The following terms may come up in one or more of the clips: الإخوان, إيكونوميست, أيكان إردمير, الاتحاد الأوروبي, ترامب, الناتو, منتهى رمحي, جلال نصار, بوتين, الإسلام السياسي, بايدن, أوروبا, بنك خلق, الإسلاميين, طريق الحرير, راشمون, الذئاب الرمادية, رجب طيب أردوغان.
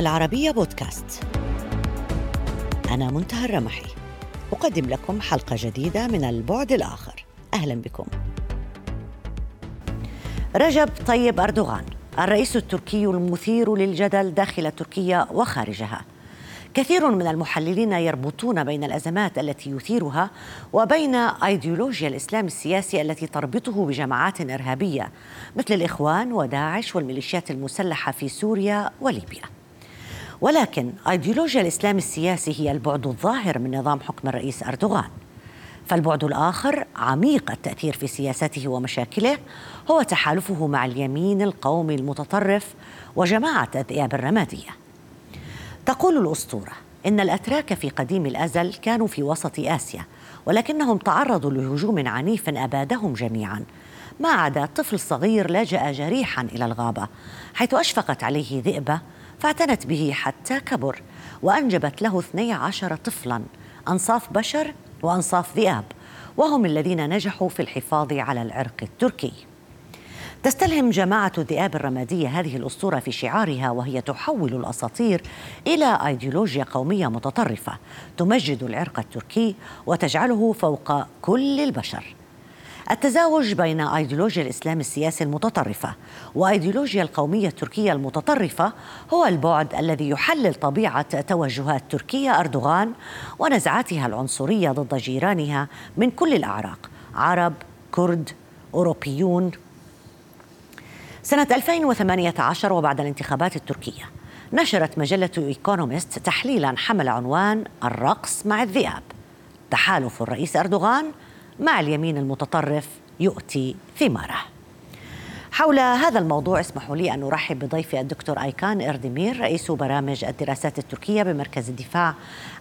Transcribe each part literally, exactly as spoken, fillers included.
العربية بودكاست. أنا منتهى رمحي، أقدم لكم حلقة جديدة من البعد الآخر. أهلا بكم. رجب طيب أردوغان الرئيس التركي المثير للجدل داخل تركيا وخارجها. كثير من المحللين يربطون بين الأزمات التي يثيرها وبين أيديولوجيا الإسلام السياسي التي تربطه بجماعات إرهابية مثل الإخوان وداعش والميليشيات المسلحة في سوريا وليبيا. ولكن أيديولوجيا الإسلام السياسي هي البعد الظاهر من نظام حكم الرئيس أردوغان، فالبعد الآخر عميق التأثير في سياسته ومشاكله هو تحالفه مع اليمين القومي المتطرف وجماعة الذئاب الرمادية. تقول الأسطورة إن الأتراك في قديم الأزل كانوا في وسط آسيا، ولكنهم تعرضوا لهجوم عنيف أبادهم جميعا ما عدا طفل صغير لجأ جريحا إلى الغابة، حيث أشفقت عليه ذئبة فاعتنت به حتى كبر وأنجبت له اثني عشر طفلا، أنصاف بشر وأنصاف ذئاب، وهم الذين نجحوا في الحفاظ على العرق التركي. تستلهم جماعة الذئاب الرمادية هذه الأسطورة في شعارها، وهي تحول الأساطير إلى أيديولوجيا قومية متطرفة تمجد العرق التركي وتجعله فوق كل البشر. التزاوج بين أيديولوجيا الإسلام السياسي المتطرفة وأيديولوجيا القومية التركية المتطرفة هو البعد الذي يحلل طبيعة توجهات تركيا أردوغان ونزعاتها العنصرية ضد جيرانها من كل الأعراق، عرب، كرد، أوروبيون. سنة ألفين وثمانية عشر وبعد الانتخابات التركية نشرت مجلة إيكونوميست تحليلا حمل عنوان الرقص مع الذئاب، تحالف الرئيس أردوغان مع اليمين المتطرف يؤتي ثماره. حول هذا الموضوع اسمحوا لي أن أرحب بضيفي الدكتور أيكان إردمير، رئيس برامج الدراسات التركية بمركز الدفاع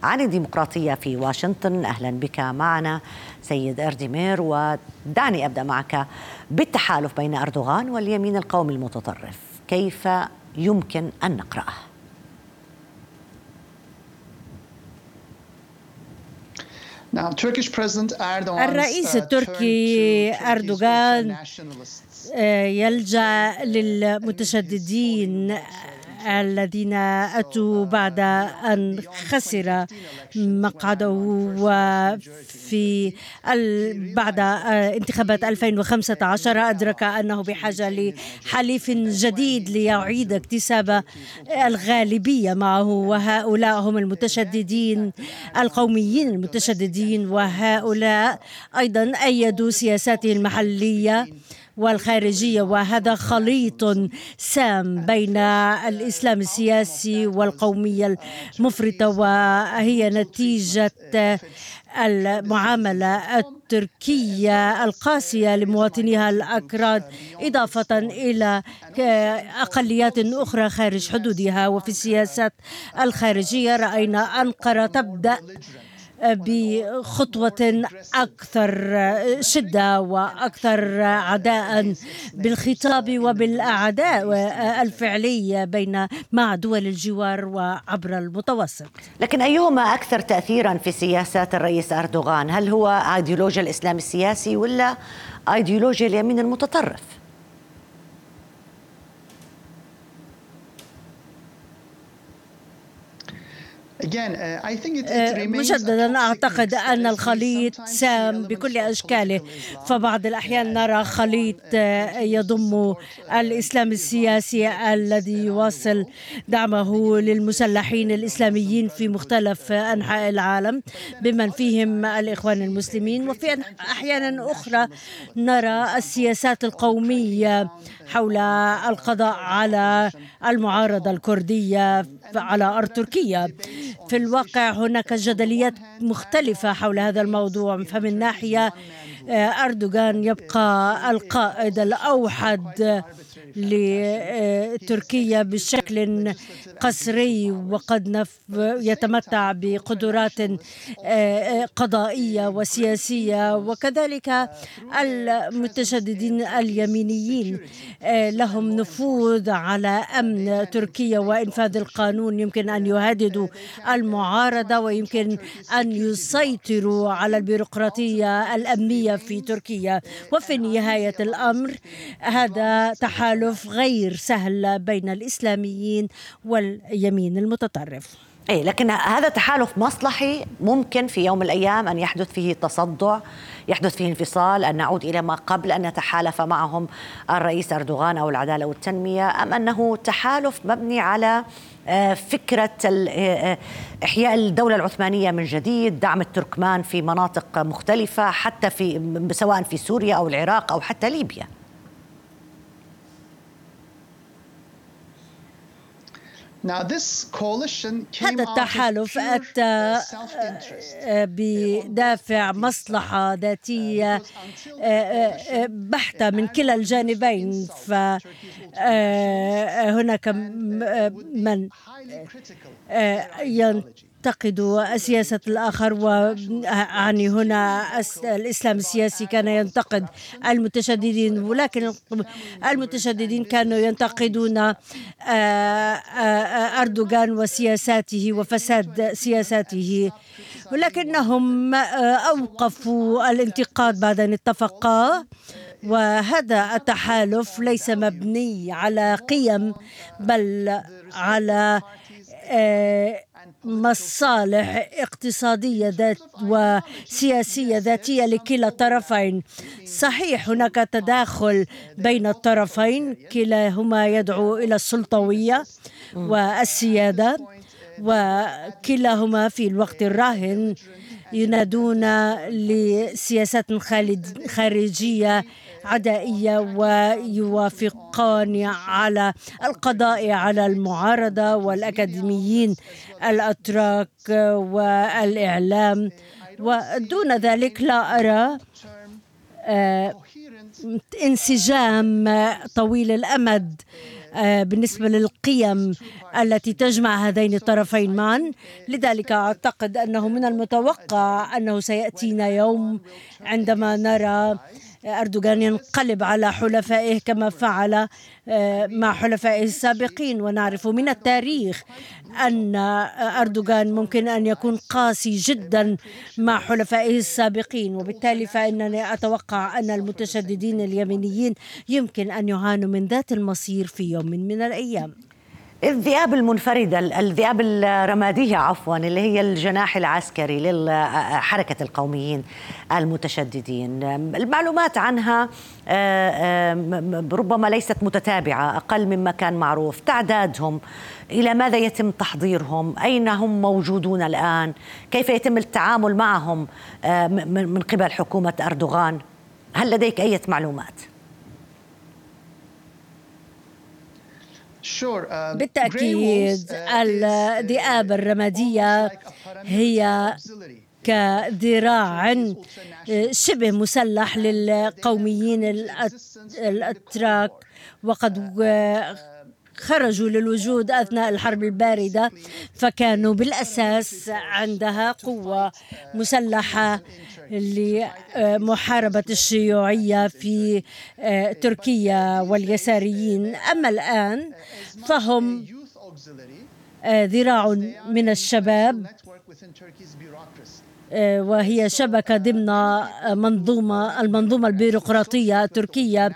عن الديمقراطية في واشنطن. أهلا بك معنا سيد إردمير، ودعني أبدأ معك بالتحالف بين أردوغان واليمين القومي المتطرف، كيف يمكن أن نقرأه؟ الرئيس التركي أردوغان يلجأ للمتشددين الذين أتوا بعد أن خسر مقعده في بعد انتخابات ألفين وخمسة عشر. أدرك أنه بحاجة لحليف جديد ليعيد اكتساب الغالبية معه، وهؤلاء هم المتشددين القوميين المتشددين، وهؤلاء أيضا أيدوا سياساته المحلية والخارجية، وهذا خليط سام بين الإسلام السياسي والقومية المفرطة، وهي نتيجة المعاملة التركية القاسية لمواطنيها الأكراد، إضافة إلى أقليات أخرى خارج حدودها. وفي السياسات الخارجية رأينا أنقرة تبدأ بخطوة أكثر شدة وأكثر عداء بالخطاب وبالأعداء الفعلية بين مع دول الجوار وعبر المتوسط. لكن أيهما أكثر تأثيرا في سياسات الرئيس أردوغان؟ هل هو أيديولوجيا الإسلام السياسي ولا أيديولوجيا اليمين المتطرف؟ مجددا أعتقد أن الخليط سام بكل أشكاله، فبعض الأحيان نرى خليط يضم الإسلام السياسي الذي يواصل دعمه للمسلحين الإسلاميين في مختلف أنحاء العالم بمن فيهم الإخوان المسلمين، وفي أحيانا أخرى نرى السياسات القومية حول القضاء على المعارضة الكردية على أرض تركيا. في الواقع هناك جدليات مختلفة حول هذا الموضوع، فمن ناحية أردوغان يبقى القائد الأوحد لتركيا بشكل قسري، وقد يتمتع بقدرات قضائية وسياسية، وكذلك المتشددين اليمينيين لهم نفوذ على أمن تركيا وإنفاذ القانون، يمكن أن يهددوا المعارضة ويمكن أن يسيطروا على البيروقراطية الأمنية في تركيا. وفي نهاية الأمر هذا تحالف تحالف غير سهل بين الإسلاميين واليمين المتطرف. أي لكن هذا تحالف مصلحي ممكن في يوم من الأيام أن يحدث فيه تصدع، يحدث فيه انفصال، أن نعود إلى ما قبل، أن يتحالف معهم الرئيس أردوغان أو العدالة والتنمية، أم أنه تحالف مبني على فكرة إحياء الدولة العثمانية من جديد، دعم التركمان في مناطق مختلفة حتى في سواء في سوريا أو العراق أو حتى ليبيا؟ هذا التحالف أتى بدافع مصلحة ذاتية بحتة من كلا الجانبين، فهناك من ينتقد سياسة الآخر، وعني هنا الإسلام السياسي كان ينتقد المتشددين، ولكن المتشددين كانوا ينتقدون أردوغان وسياساته وفساد سياساته، ولكنهم أوقفوا الانتقاد بعد أن اتفقا. وهذا التحالف ليس مبني على قيم بل على مصالح اقتصادية ذات وسياسية ذاتية لكلا الطرفين. صحيح هناك تداخل بين الطرفين، كلاهما يدعو إلى السلطوية والسيادة، وكلاهما في الوقت الراهن ينادون لسياسات خارجية عدائية، ويوافقان على القضاء على المعارضة والأكاديميين الأتراك والإعلام. ودون ذلك لا أرى انسجام طويل الأمد بالنسبة للقيم التي تجمع هذين الطرفين معا. لذلك أعتقد أنه من المتوقع أنه سيأتينا يوم عندما نرى أردوغان ينقلب على حلفائه كما فعل مع حلفائه السابقين، ونعرف من التاريخ أن أردوغان ممكن أن يكون قاسي جدا مع حلفائه السابقين، وبالتالي فإنني أتوقع أن المتشددين اليمينيين يمكن أن يعانوا من ذات المصير في يوم من الأيام. الذئاب المنفردة، الذئاب الرمادية عفوا، اللي هي الجناح العسكري لحركة القوميين المتشددين، المعلومات عنها ربما ليست متتابعة، أقل مما كان معروف. تعدادهم، إلى ماذا يتم تحضيرهم، أين هم موجودون الآن، كيف يتم التعامل معهم من قبل حكومة أردوغان؟ هل لديك أي معلومات؟ بالتأكيد الذئاب الرمادية هي كذراع شبه مسلح للقوميين الأتراك، وقد خرجوا للوجود أثناء الحرب الباردة، فكانوا بالأساس عندها قوة مسلحة لمحاربة الشيوعية في تركيا واليساريين. أما الآن فهم ذراع من الشباب، وهي شبكة ضمن منظومة المنظومة البيروقراطية التركية،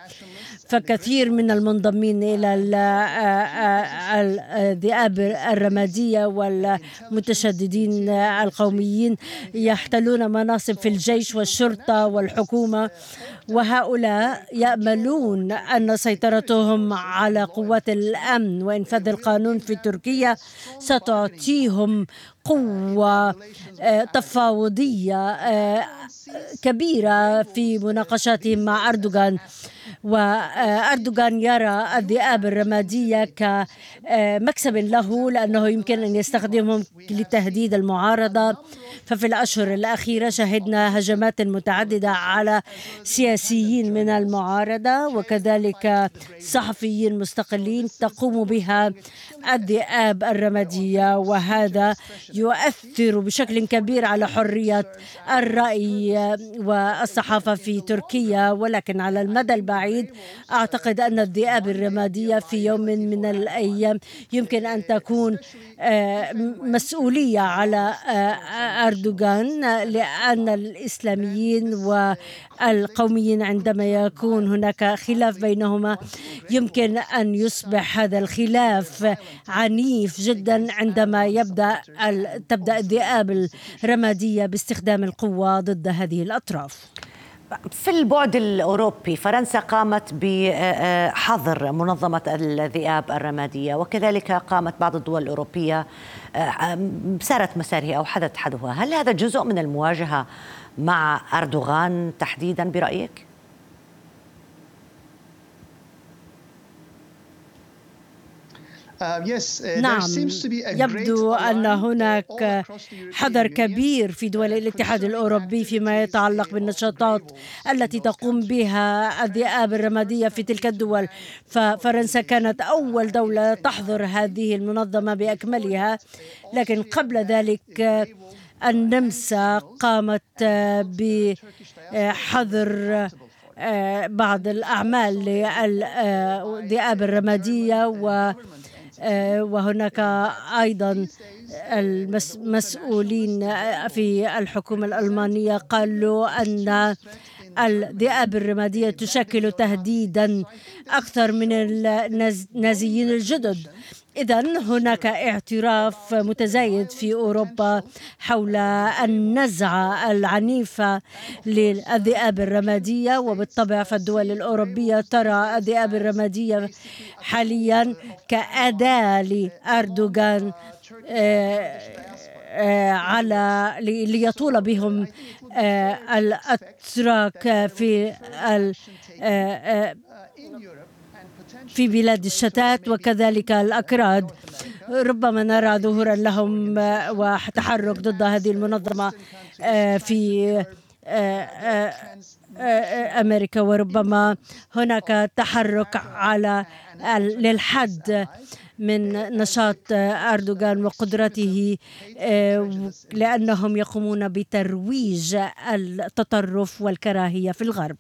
فكثير من المنضمين إلى الذئاب الرمادية والمتشددين القوميين يحتلون مناصب في الجيش والشرطة والحكومة، وهؤلاء يأملون أن سيطرتهم على قوات الأمن وإنفاذ القانون في تركيا ستعطيهم قوة تفاوضية كبيرة في مناقشاتهم مع أردوغان. وأردوغان يرى الذئاب الرمادية كمكسب له، لأنه يمكن أن يستخدمهم لتهديد المعارضة. ففي الأشهر الأخيرة شهدنا هجمات متعددة على سياسيين من المعارضة وكذلك صحفيين مستقلين تقوم بها الذئاب الرمادية، وهذا يؤثر بشكل كبير على حرية الرأي والصحافة في تركيا. ولكن على المدى البعيد أعتقد أن الذئاب الرمادية في يوم من الأيام يمكن أن تكون مسؤولية على أردوغان، لأن الإسلاميين والقوميين عندما يكون هناك خلاف بينهما يمكن أن يصبح هذا الخلاف عنيف جدا عندما يبدأ تبدأ الذئاب الرمادية باستخدام القوة ضد هذه الأطراف. في البعد الأوروبي فرنسا قامت بحظر منظمة الذئاب الرمادية، وكذلك قامت بعض الدول الأوروبية سارت مسارها أو حدث حدها. هل هذا جزء من المواجهة مع أردوغان تحديدا برأيك؟ نعم، يبدو أن هناك حذر كبير في دول الاتحاد الأوروبي فيما يتعلق بالنشاطات التي تقوم بها الذئاب الرمادية في تلك الدول. ففرنسا كانت أول دولة تحظر هذه المنظمة بأكملها، لكن قبل ذلك النمسا قامت بحظر بعض الأعمال للذئاب الرمادية، و وهناك أيضا المسؤولين في الحكومة الألمانية قالوا أن الذئاب الرمادية تشكل تهديدا أكثر من النازيين الجدد. إذن هناك اعتراف متزايد في أوروبا حول النزعة العنيفة للذئاب الرمادية، وبالطبع فالدول الأوروبية ترى الذئاب الرمادية حاليا كأداة لأردوغان على ليطول بهم الأتراك في في بلاد الشتات وكذلك الأكراد. ربما نرى ظهورا لهم وتحرك ضد هذه المنظمة في أمريكا، وربما هناك تحرك على للحد من نشاط أردوغان وقدرته، لأنهم يقومون بترويج التطرف والكراهية في الغرب.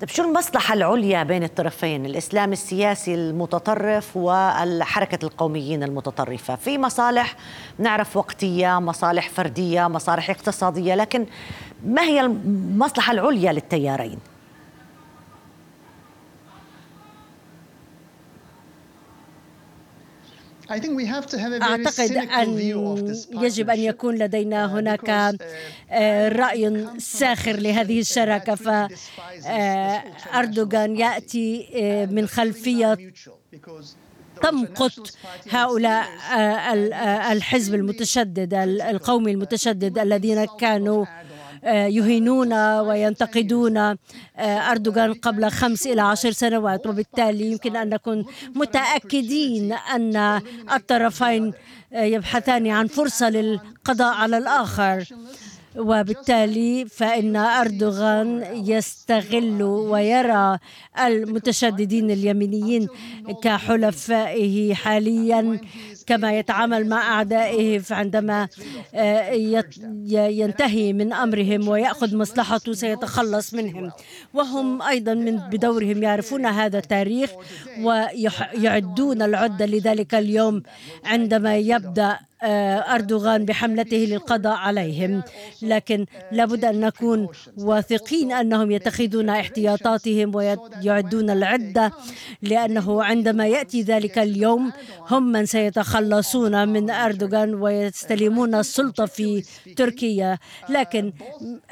طيب، شو المصلحة العليا بين الطرفين، الإسلام السياسي المتطرف والحركة القوميين المتطرفة؟ في مصالح نعرف وقتية، مصالح فردية، مصالح اقتصادية، لكن ما هي المصلحة العليا للتيارين؟ أعتقد أن يجب أن يكون لدينا هناك رأي ساخر لهذه الشراكة. فأردوغان يأتي من خلفية تمقت هؤلاء الحزب المتشدد القومي المتشدد الذين كانوا يهينون وينتقدون أردوغان قبل خمس إلى عشر سنوات، وبالتالي يمكن أن نكون متأكدين أن الطرفين يبحثان عن فرصة للقضاء على الآخر، وبالتالي فإن أردوغان يستغل ويرى المتشددين اليمينيين كحلفائه حاليا كما يتعامل مع أعدائه. فعندما ينتهي من أمرهم ويأخذ مصلحته سيتخلص منهم، وهم أيضا من بدورهم يعرفون هذا التاريخ ويعدون العدة لذلك اليوم عندما يبدأ أردوغان بحملته للقضاء عليهم. لكن لابد أن نكون واثقين أنهم يتخذون احتياطاتهم ويعدون العدة، لأنه عندما يأتي ذلك اليوم هم من سيتخلصون من أردوغان ويستلمون السلطة في تركيا. لكن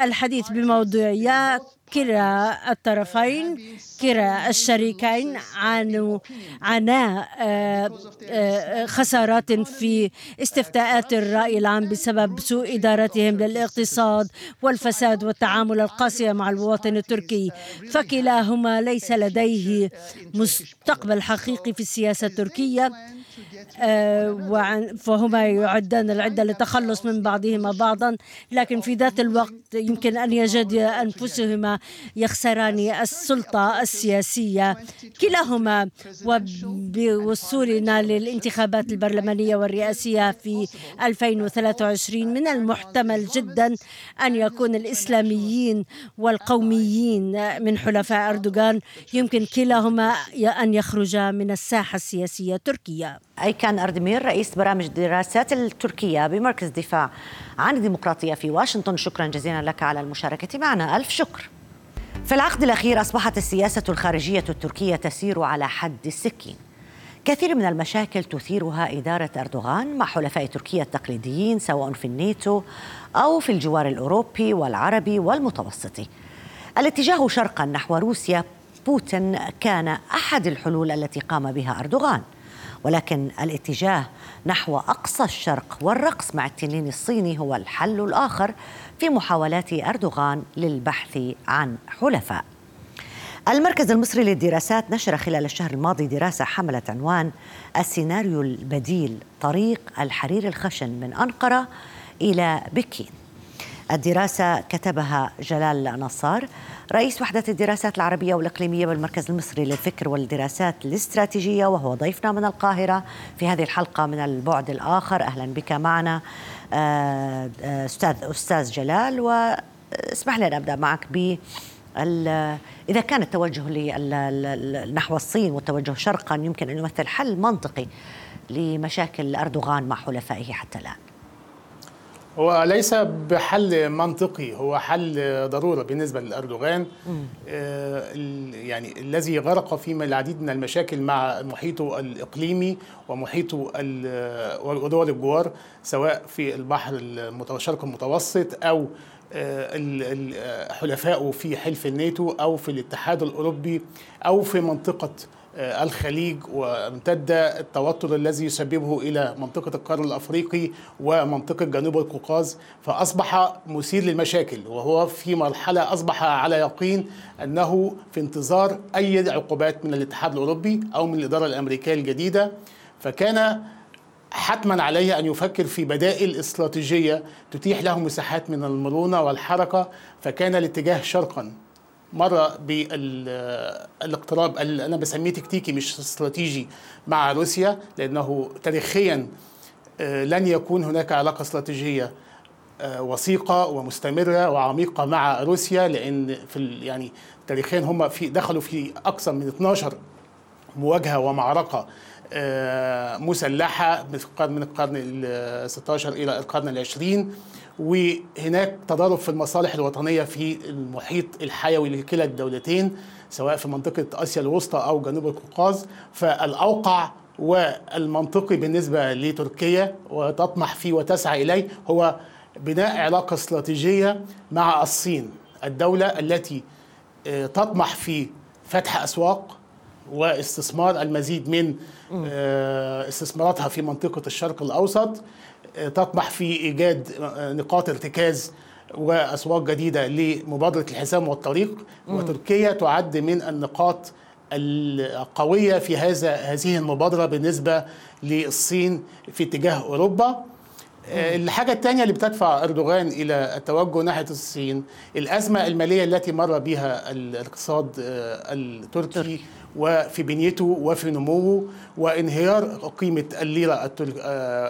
الحديث بموضوعية، كلا الطرفين كلا الشريكين عانوا عنا خسارات في استفتاءات الرأي العام بسبب سوء إدارتهم للاقتصاد والفساد والتعامل القاسي مع المواطن التركي، فكلاهما ليس لديه مستقبل حقيقي في السياسة التركية. فهما يعدان العدة للتخلص من بعضهما بعضا، لكن في ذات الوقت يمكن أن يجد أنفسهما يخسران السلطة السياسية كلاهما. وبوصولنا للانتخابات البرلمانية والرئاسية في ألفين وثلاثة وعشرين من المحتمل جدا أن يكون الإسلاميين والقوميين من حلفاء أردوغان يمكن كلاهما أن يخرجا من الساحة السياسية التركية. أيكان إردمير، رئيس برامج الدراسات التركية بمركز دفاع عن الديمقراطية في واشنطن، شكرا جزيلا لك على المشاركة معنا، ألف شكر. في العقد الأخير أصبحت السياسة الخارجية التركية تسير على حد السكين. كثير من المشاكل تثيرها إدارة أردوغان مع حلفاء تركيا التقليديين سواء في الناتو أو في الجوار الأوروبي والعربي والمتوسطي. الاتجاه شرقا نحو روسيا بوتين كان أحد الحلول التي قام بها أردوغان، ولكن الاتجاه نحو أقصى الشرق والرقص مع التنين الصيني هو الحل الآخر في محاولات أردوغان للبحث عن حلفاء. المركز المصري للدراسات نشر خلال الشهر الماضي دراسة حملت عنوان السيناريو البديل، طريق الحرير الخشن من أنقرة إلى بكين. الدراسة كتبها جلال نصار، رئيس وحدة الدراسات العربية والإقليمية بالمركز المصري للفكر والدراسات الاستراتيجية، وهو ضيفنا من القاهرة في هذه الحلقة من البعد الآخر. أهلا بك معنا أستاذ أستاذ جلال، واسمح لي أن أبدأ معك ب إذا كان التوجه نحو الصين والتوجه شرقا يمكن أن يمثل حل منطقي لمشاكل أردوغان مع حلفائه حتى الآن. هو ليس بحل منطقي، هو حل ضرورة بالنسبة لأردوغان، يعني الذي غرق فيما العديد من المشاكل مع محيطه الإقليمي ومحيطه ودول الجوار سواء في البحر الشرق المتوسط أو حلفائه في حلف الناتو أو في الاتحاد الأوروبي أو في منطقة الخليج، وامتد التوتر الذي يسببه إلى منطقة القرن الأفريقي ومنطقة جنوب القوقاز. فأصبح مثير للمشاكل، وهو في مرحلة أصبح على يقين أنه في انتظار أي عقوبات من الاتحاد الأوروبي أو من الإدارة الأمريكية الجديدة، فكان حتما عليه أن يفكر في بدائل استراتيجية تتيح له مساحات من المرونة والحركة. فكان الاتجاه شرقا مرة بالاقتراب اللي أنا بسميه تكتيكي مش استراتيجي مع روسيا، لأنه تاريخيا لن يكون هناك علاقة استراتيجية وثيقة ومستمرة وعميقة مع روسيا، لأن في يعني تاريخيا هم في دخلوا في أكثر من اثني عشر مواجهة ومعركة مسلحة من القرن الستة عشر إلى القرن العشرين، وهناك تضارب في المصالح الوطنية في المحيط الحيوي لكلا الدولتين سواء في منطقة آسيا الوسطى أو جنوب القوقاز. فالأوقع والمنطقي بالنسبة لتركيا وتطمح فيه وتسعى إليه هو بناء علاقة استراتيجية مع الصين، الدولة التي تطمح في فتح أسواق واستثمار المزيد من استثماراتها في منطقة الشرق الأوسط، تطمح في إيجاد نقاط ارتكاز وأسواق جديدة لمبادرة الحزام والطريق. وتركيا تعد من النقاط القوية في هذا هذه المبادرة بالنسبة للصين في اتجاه أوروبا. الحاجة الثانية اللي بتدفع أردوغان إلى التوجه ناحية الصين الأزمة المالية التي مر بها الاقتصاد التركي وفي بنيته وفي نموه وانهيار قيمة الليرة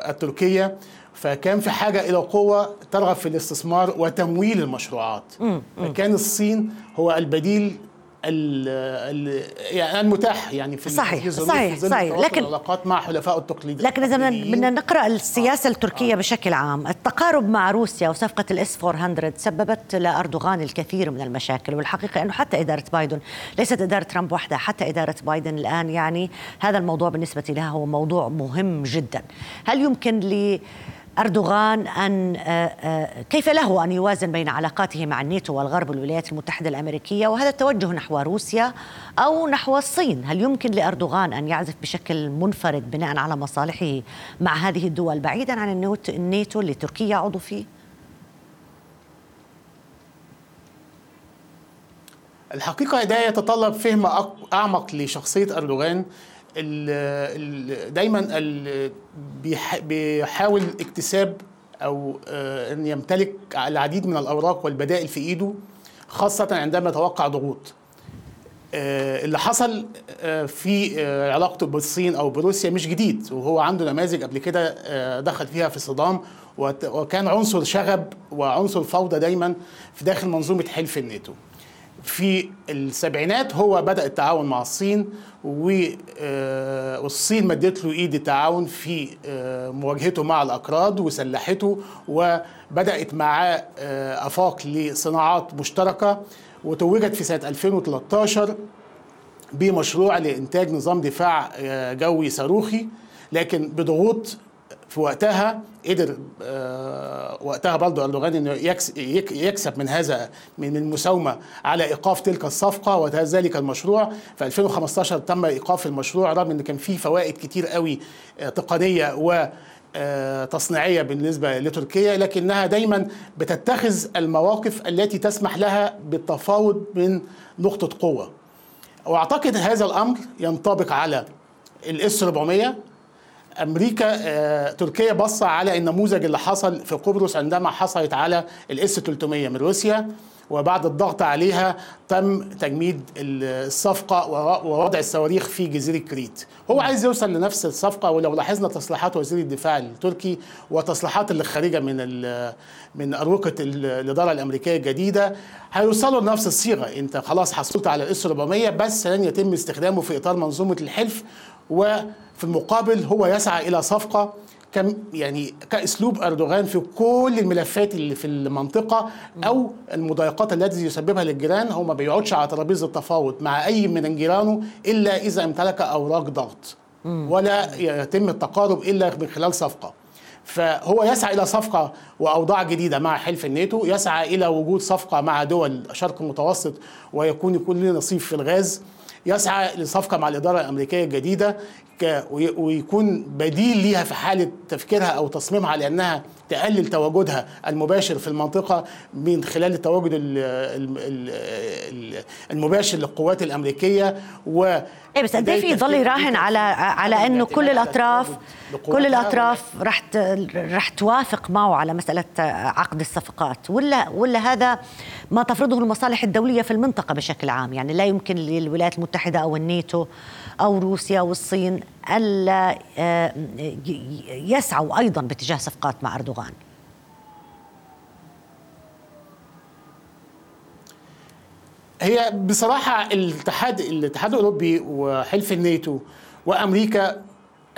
التركية، فكان في حاجة إلى قوة ترغب في الاستثمار وتمويل المشروعات. فكان الصين هو البديل ال ال يعني المتاح يعني في صحيح في صحيح, صحيح لكن العلاقات مع حلفاء التقليد. لكن إذا بدنا نقرأ السياسة آه التركية آه بشكل عام، التقارب مع روسيا وصفقة الإس أربعمائة سببت لأردوغان الكثير من المشاكل، والحقيقة أنه حتى إدارة بايدن، ليست إدارة ترامب وحدها، حتى إدارة بايدن الآن يعني هذا الموضوع بالنسبة لها هو موضوع مهم جدا. هل يمكن ل أردوغان أن كيف له أن يوازن بين علاقاته مع الناتو والغرب والولايات المتحدة الأمريكية وهذا التوجه نحو روسيا أو نحو الصين؟ هل يمكن لأردوغان أن يعزف بشكل منفرد بناء على مصالحه مع هذه الدول بعيدا عن الناتو اللي تركيا عضو فيه؟ الحقيقة ده يتطلب فهم أعمق لشخصية أردوغان. دايما بيحاول اكتساب أو أن يمتلك العديد من الأوراق والبدائل في إيده، خاصة عندما يتوقع ضغوط. اللي حصل في علاقته بالصين أو بروسيا مش جديد، وهو عنده نماذج قبل كده دخل فيها في صدام، وكان عنصر شغب وعنصر فوضى دايما في داخل منظومة حلف الناتو. في السبعينات هو بدأ التعاون مع الصين، والصين مدت له ايد التعاون في مواجهته مع الأكراد وسلحته، وبدأت معاه آفاق لصناعات مشتركة، وتوجت في سنة ألفين وثلاثة عشر بمشروع لإنتاج نظام دفاع جوي صاروخي، لكن بضغوط في وقتها قدر وقتها برضه أردوغان انه يكسب من هذا من المساومه على ايقاف تلك الصفقه وذلك المشروع. في ألفين وخمسة عشر تم ايقاف المشروع، رغم ان كان فيه فوائد كتير قوي تقنيه وتصنيعيه بالنسبه لتركيا، لكنها دايما بتتخذ المواقف التي تسمح لها بالتفاوض من نقطه قوه. واعتقد هذا الامر ينطبق على الإس أربعمية. أمريكا تركيا بص على النموذج اللي حصل في قبرص عندما حصلت على الإس ثلاثمية من روسيا، وبعد الضغط عليها تم تجميد الصفقة ووضع الصواريخ في جزيرة كريت. هو عايز يوصل لنفس الصفقة، ولو لاحظنا تصريحات وزير الدفاع التركي وتصريحات اللي خارجة من من أروقة الإدارة الأمريكية الجديدة، هيوصلوا لنفس الصيغة. أنت خلاص حصلت على الإس أربعمية، بس لن يتم استخدامه في إطار منظومة الحلف، وفي المقابل هو يسعى إلى صفقة كم يعني كأسلوب أردوغان في كل الملفات اللي في المنطقة أو المضايقات التي يسببها للجيران. هو ما بيقعدش على ترابيزة التفاوض مع أي من جيرانه إلا إذا امتلك أوراق ضغط، ولا يتم التقارب إلا من خلال صفقة. فهو يسعى إلى صفقة وأوضاع جديدة مع حلف الناتو، يسعى إلى وجود صفقة مع دول شرق المتوسط ويكون كل نصيب في الغاز، يسعى لصفقة مع الإدارة الأمريكية الجديدة ويكون بديل ليها في حالة تفكيرها أو تصميمها لأنها تقلل تواجدها المباشر في المنطقة من خلال التواجد المباشر للقوات الأمريكية. و بس قد ايه يضل يراهن على على انه كل الاطراف كل الاطراف رح رح توافق معه على مسألة عقد الصفقات، ولا ولا هذا ما تفرضه المصالح الدولية في المنطقة بشكل عام؟ يعني لا يمكن للولايات المتحدة او الناتو او روسيا والصين الا يسعوا ايضا باتجاه صفقات مع أردوغان. هي بصراحة الاتحاد الاتحاد الأوروبي وحلف الناتو وأمريكا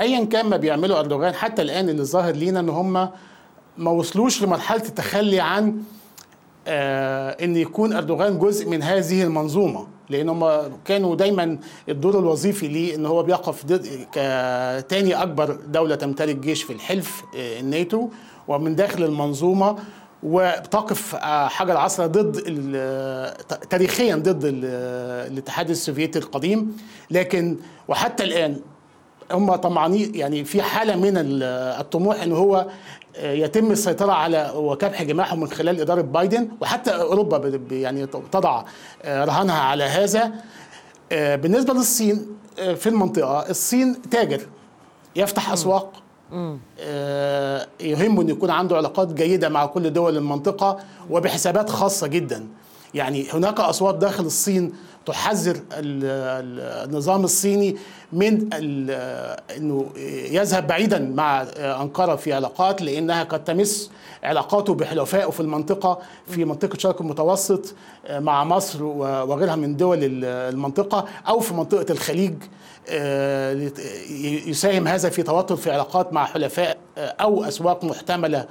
أيا كان ما بيعملوا أردوغان حتى الآن، اللي ظاهر لينا إن هم ما وصلوش لمرحلة التخلي عن آه إن يكون أردوغان جزء من هذه المنظومة، لأن هم كانوا دايما الدور الوظيفي ليه إن هو بيقف ضد كتاني أكبر دولة تمتلك جيش في الحلف آه الناتو ومن داخل المنظومة، وتقف حجر عصا ضد تاريخيا ضد الاتحاد السوفيتي القديم. لكن وحتى الآن هم طمعانين، يعني في حالة من الطموح ان هو يتم السيطرة على وكبح جماحهم من خلال إدارة بايدن، وحتى أوروبا يعني تضع رهانها على هذا. بالنسبة للصين في المنطقة، الصين تاجر يفتح أسواق، يهمه أن يكون عنده علاقات جيدة مع كل دول المنطقة وبحسابات خاصة جدا. يعني هناك أصوات داخل الصين تحذر النظام الصيني من أنه يذهب بعيدا مع أنقرة في علاقات، لأنها قد تمس علاقاته بحلفائه في المنطقة، في منطقة شرق المتوسط مع مصر وغيرها من دول المنطقة، أو في منطقة الخليج. يساهم هذا في توتر في علاقات مع حلفاء أو أسواق محتملة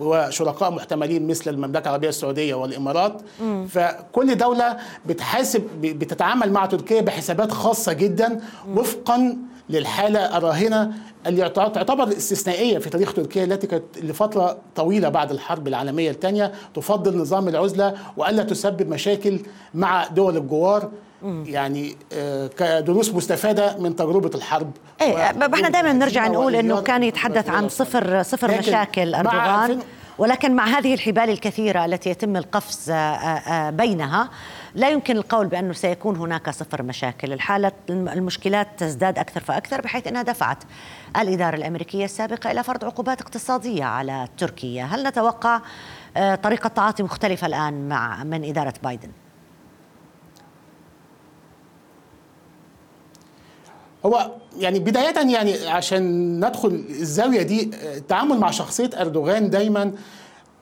وشركاء محتملين مثل المملكة العربية السعودية والإمارات. م. فكل دولة بتحاسب بتتعامل مع تركيا بحسابات خاصة جدا وفقا للحالة الراهنة اللي تعتبر استثنائية في تاريخ تركيا، التي كانت لفترة طويلة بعد الحرب العالمية الثانية تفضل نظام العزلة وألا تسبب مشاكل مع دول الجوار. يعني كدروس مستفادة من تجربة الحرب. ايه احنا دايما نرجع نقول انه كان يتحدث عن صفر صفر مشاكل أردوغان ولكن مع هذه الحبال الكثيرة التي يتم القفز بينها لا يمكن القول بأنه سيكون هناك صفر مشاكل. الحالة المشكلات تزداد أكثر فأكثر، بحيث أنها دفعت الإدارة الأمريكية السابقة إلى فرض عقوبات اقتصادية على تركيا. هل نتوقع طريقة تعاطي مختلفة الآن مع من إدارة بايدن؟ هو يعني بداية يعني عشان ندخل الزاوية دي، التعامل مع شخصية أردوغان دايما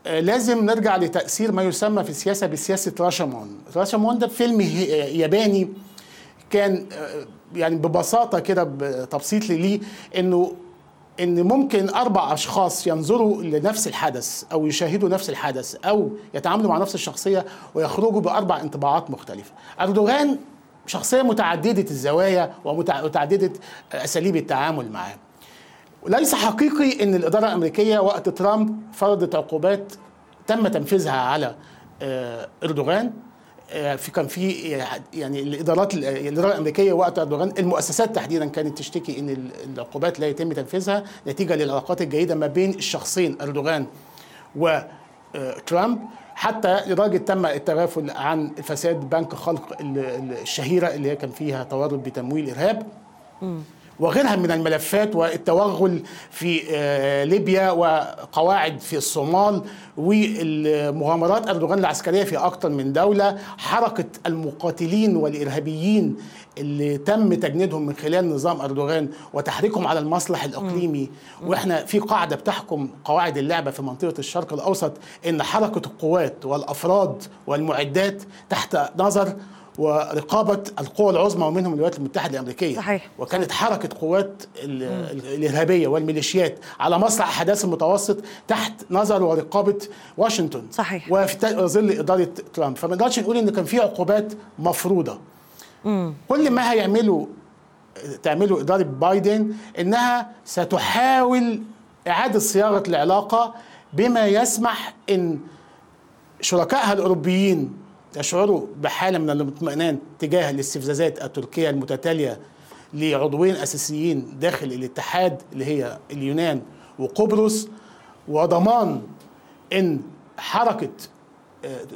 لازم نرجع لتأثير ما يسمى في السياسة بسياسة راشمون. راشمون ده فيلم ياباني كان يعني ببساطة كده بتبسيط ليه إنه إن ممكن أربع أشخاص ينظروا لنفس الحدث أو يشاهدوا نفس الحدث أو يتعاملوا مع نفس الشخصية ويخرجوا بأربع انطباعات مختلفة. أردوغان شخصية متعددة الزوايا ومتعددة أساليب التعامل معاه. ليس حقيقي أن الإدارة الأمريكية وقت ترامب فرضت عقوبات تم تنفيذها على أردوغان. في كان في يعني الإدارات الإدارة الأمريكية وقت أردوغان، المؤسسات تحديدا كانت تشتكي أن العقوبات لا يتم تنفيذها نتيجة للعلاقات الجيدة ما بين الشخصين أردوغان وترامب، حتى لدرجة تم التغافل عن فساد بنك خلق الشهيرة اللي هي كان فيها تورط بتمويل إرهاب وغيرها من الملفات، والتوغل في ليبيا وقواعد في الصومال والمغامرات أردوغان العسكرية في أكثر من دولة، حركة المقاتلين والإرهابيين اللي تم تجنيدهم من خلال نظام أردوغان وتحريكهم على المصلح الإقليمي. وإحنا في قاعدة بتحكم قواعد اللعبة في منطقة الشرق الأوسط إن حركة القوات والأفراد والمعدات تحت نظر ورقابة القوى العظمى ومنهم الولايات المتحدة الأمريكية. صحيح. وكانت حركة قوات الإرهابية والميليشيات على مصرع أحداث المتوسط تحت نظر ورقابة واشنطن. صحيح. وفي ظل إدارة ترامب، فما نقدرش نقول إن كان في عقوبات مفروضة. مم. كل ما هيعمله تعمله إدارة بايدن إنها ستحاول إعادة صياغة العلاقة بما يسمح إن شركائها الأوروبيين يشعروا بحالة من الاطمئنان تجاه الاستفزازات التركية المتتالية لعضوين أساسيين داخل الاتحاد اللي هي اليونان وقبرص، وضمان إن حركة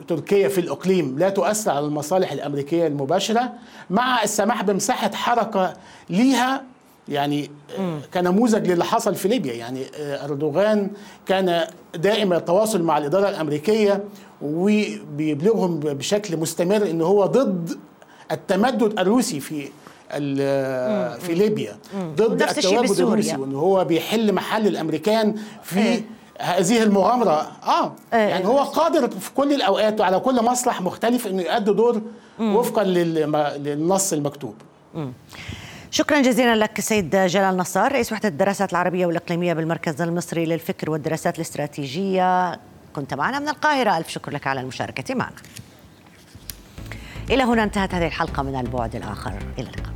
تركيا في الإقليم لا تؤثر على المصالح الأمريكية المباشرة، مع السماح بمساحة حركة ليها يعني كنموذج للي حصل في ليبيا. يعني أردوغان كان دائما التواصل مع الإدارة الأمريكية وبيبلغهم بشكل مستمر إن هو ضد التمدد الروسي في في ليبيا، ضد التواجد الروسي، وإن هو بيحل محل الأمريكان في هذه المغامرة. آه يعني هو قادر في كل الأوقات وعلى كل مصلح مختلف إنه يؤدي دور وفقا للنص المكتوب. شكرا جزيلا لك سيد جلال نصار، رئيس وحدة الدراسات العربية والإقليمية بالمركز المصري للفكر والدراسات الاستراتيجية، كنت معنا من القاهرة. ألف شكر لك على المشاركة معنا. إلى هنا انتهت هذه الحلقة من البعد الآخر، إلى اللقاء.